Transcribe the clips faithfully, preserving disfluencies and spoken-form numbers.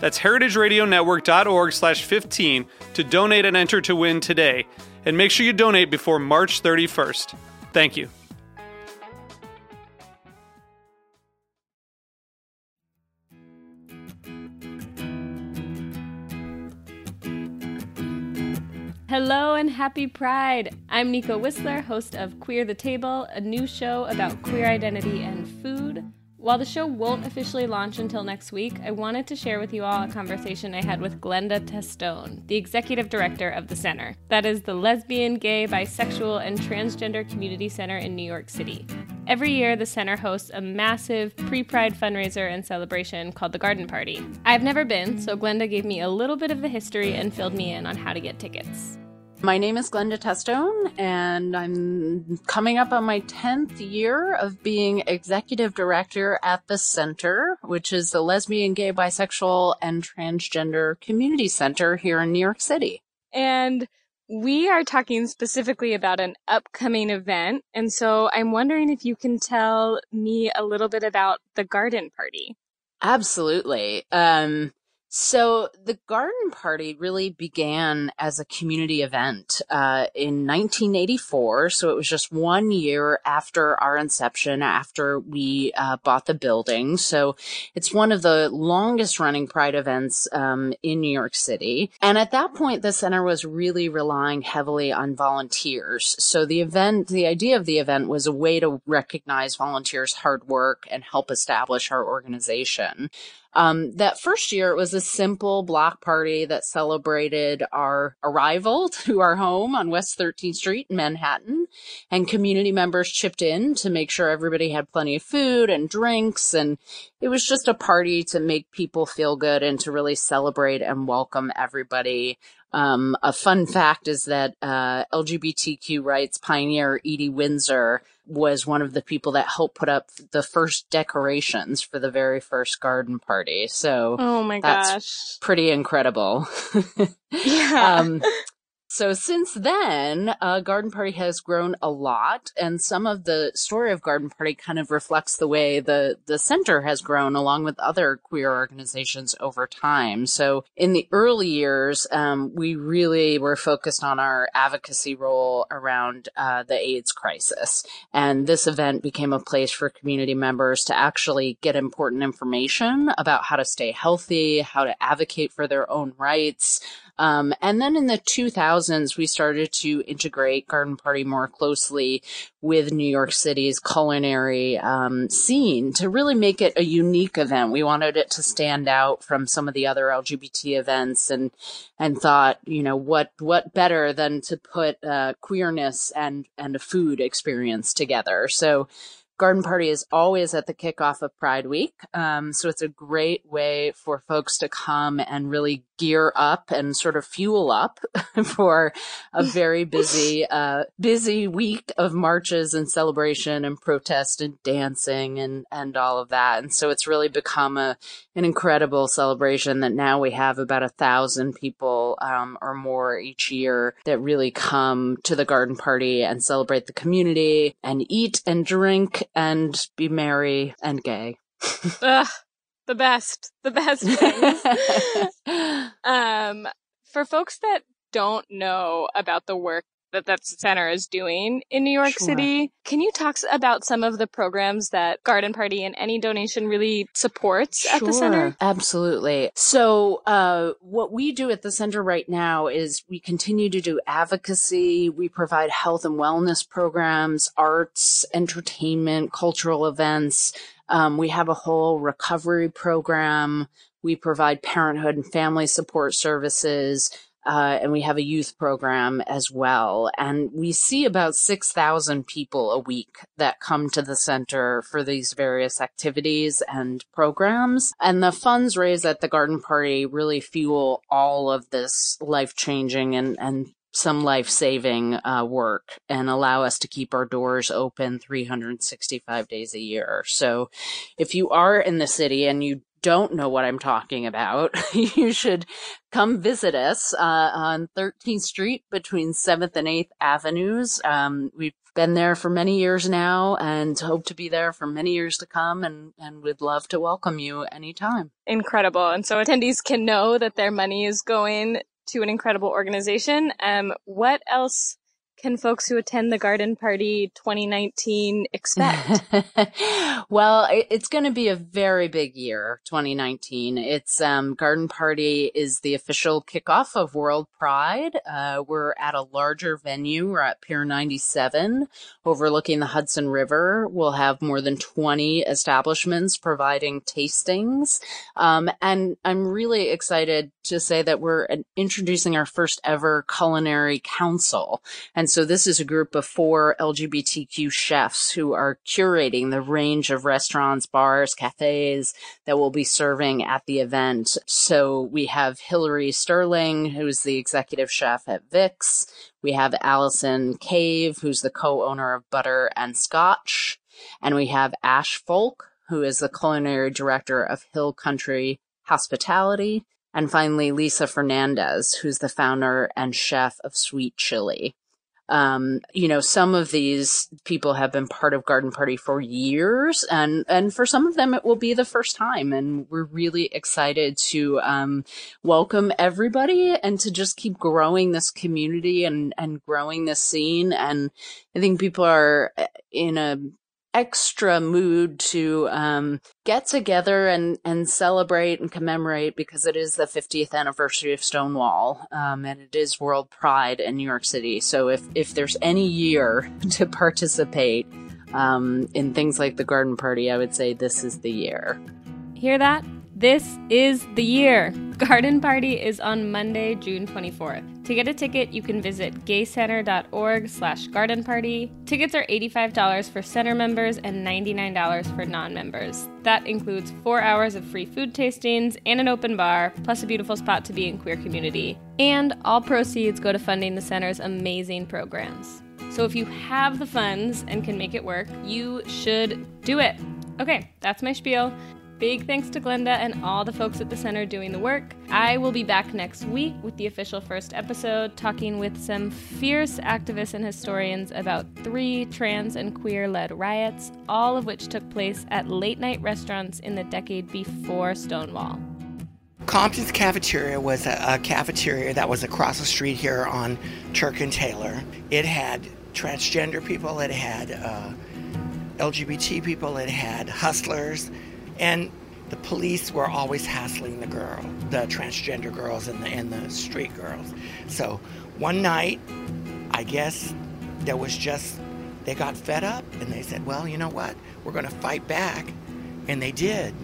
That's heritage radio network dot org slash fifteen to donate and enter to win today. And make sure you donate before March thirty-first. Thank you. Hello and happy Pride! I'm Nico Whistler, host of Queer the Table, a new show about queer identity and food. While the show won't officially launch until next week, I wanted to share with you all a conversation I had with Glennda Testone, the executive director of The Center. That is the lesbian, gay, bisexual, and transgender community center in New York City. Every year, the center hosts a massive pre-Pride fundraiser and celebration called The Garden Party. I've never been, so Glennda gave me a little bit of the history and filled me in on how to get tickets. My name is Glennda Testone, and I'm coming up on my tenth year of being executive director at The Center, which is the lesbian, gay, bisexual, and transgender community center here in New York City. And we are talking specifically about an upcoming event, and so I'm wondering if you can tell me a little bit about the Garden Party. Absolutely. Um So the Garden Party really began as a community event uh, in nineteen eighty-four. So it was just one year after our inception, after we uh, bought the building. So it's one of the longest running Pride events um, in New York City. And at that point, the center was really relying heavily on volunteers. So the event, the idea of the event was a way to recognize volunteers' hard work and help establish our organization. Um, that first year, it was a simple block party that celebrated our arrival to our home on West thirteenth Street in Manhattan, and community members chipped in to make sure everybody had plenty of food and drinks, and it was just a party to make people feel good and to really celebrate and welcome everybody. Um, a fun fact is that uh, L G B T Q rights pioneer Edie Windsor was one of the people that helped put up the first decorations for the very first Garden Party. So oh my that's gosh. Pretty incredible. Yeah. Um, so since then, uh, Garden Party has grown a lot, and some of the story of Garden Party kind of reflects the way the, the center has grown along with other queer organizations over time. So in the early years, um, we really were focused on our advocacy role around uh, the AIDS crisis, and this event became a place for community members to actually get important information about how to stay healthy, how to advocate for their own rights. Um, and then in the two thousands, we started to integrate Garden Party more closely with New York City's culinary um, scene to really make it a unique event. We wanted it to stand out from some of the other L G B T events, and and thought, you know, what what better than to put uh, queerness and and a food experience together. So Garden Party is always at the kickoff of Pride Week, um, so it's a great way for folks to come and really gear up and sort of fuel up for a very busy, uh, busy week of marches and celebration and protest and dancing and, and all of that. And so it's really become a an incredible celebration that now we have about a thousand people um, or more each year that really come to the Garden Party and celebrate the community and eat and drink and be merry and gay. Ugh, the best, the best things. um, for folks that don't know about the work that that's the center is doing in New York sure. City. Can you talk about some of the programs that Garden Party and any donation really supports sure. at the center? Absolutely. So uh, what we do at the center right now is we continue to do advocacy. We provide health and wellness programs, arts, entertainment, cultural events. Um, we have a whole recovery program. We provide parenthood and family support services. Uh, and we have a youth program as well. And we see about six thousand people a week that come to the center for these various activities and programs. And the funds raised at the Garden Party really fuel all of this life-changing and, and some life-saving uh, work and allow us to keep our doors open three hundred sixty-five days a year. So if you are in the city and you don't know what I'm talking about, you should come visit us uh, on thirteenth Street between seventh and eighth Avenues. Um, we've been there for many years now and hope to be there for many years to come, and, and would love to welcome you anytime. Incredible. And so attendees can know that their money is going to an incredible organization. Um, what else can folks who attend the Garden Party twenty nineteen expect? Well, it's going to be a very big year, twenty nineteen. It's um, Garden Party is the official kickoff of World Pride. Uh, we're at a larger venue. We're at Pier ninety-seven, overlooking the Hudson River. We'll have more than twenty establishments providing tastings. Um, and I'm really excited to say that we're introducing our first ever culinary council. And so this is a group of four L G B T Q chefs who are curating the range of restaurants, bars, cafes that will be serving at the event. So we have Hilary Sterling, who's the executive chef at Vix. We have Allison Cave, who's the co-owner of Butter and Scotch. And we have Ash Folk, who is the culinary director of Hill Country Hospitality. And finally, Lisa Fernandez, who's the founder and chef of Sweet Chili. Um, you know, some of these people have been part of Garden Party for years, and, and for some of them, it will be the first time. And we're really excited to, um, welcome everybody and to just keep growing this community and, and growing this scene. And I think people are in a extra mood to, um, get together and, and celebrate and commemorate, because it is the fiftieth anniversary of Stonewall, um, and it is World Pride in New York City. So if, if there's any year to participate um, in things like the Garden Party, I would say this is the year. Hear that? This is the year. Garden Party is on Monday, June twenty-fourth. To get a ticket, you can visit gaycenter.org slash garden party. Tickets are eighty-five dollars for center members and ninety-nine dollars for non-members. That includes four hours of free food tastings and an open bar, plus a beautiful spot to be in queer community. And all proceeds go to funding the center's amazing programs. So if you have the funds and can make it work, you should do it. Okay, that's my spiel. Big thanks to Glennda and all the folks at the center doing the work. I will be back next week with the official first episode, talking with some fierce activists and historians about three trans and queer-led riots, all of which took place at late-night restaurants in the decade before Stonewall. Compton's Cafeteria was a, a cafeteria that was across the street here on Turk and Taylor. It had transgender people, it had uh, L G B T people, it had hustlers. And the police were always hassling the girl, the transgender girls and the, and the street girls. So one night, I guess there was just, they got fed up and they said, well, you know what? We're going to fight back. And they did.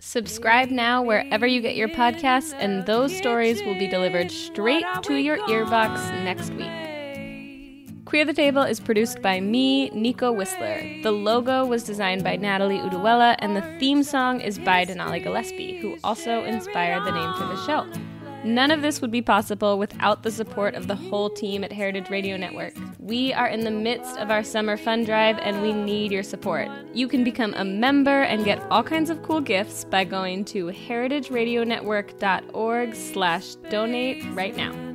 Subscribe now wherever you get your podcasts, and those stories will be delivered straight to your earbox next week. Queer the Table is produced by me, Nico Whistler. The logo was designed by Natalie Uduwella, and the theme song is by Denali Gillespie, who also inspired the name for the show. None of this would be possible without the support of the whole team at Heritage Radio Network. We are in the midst of our summer fund drive, and we need your support. You can become a member and get all kinds of cool gifts by going to heritageradionetwork.org slash donate right now.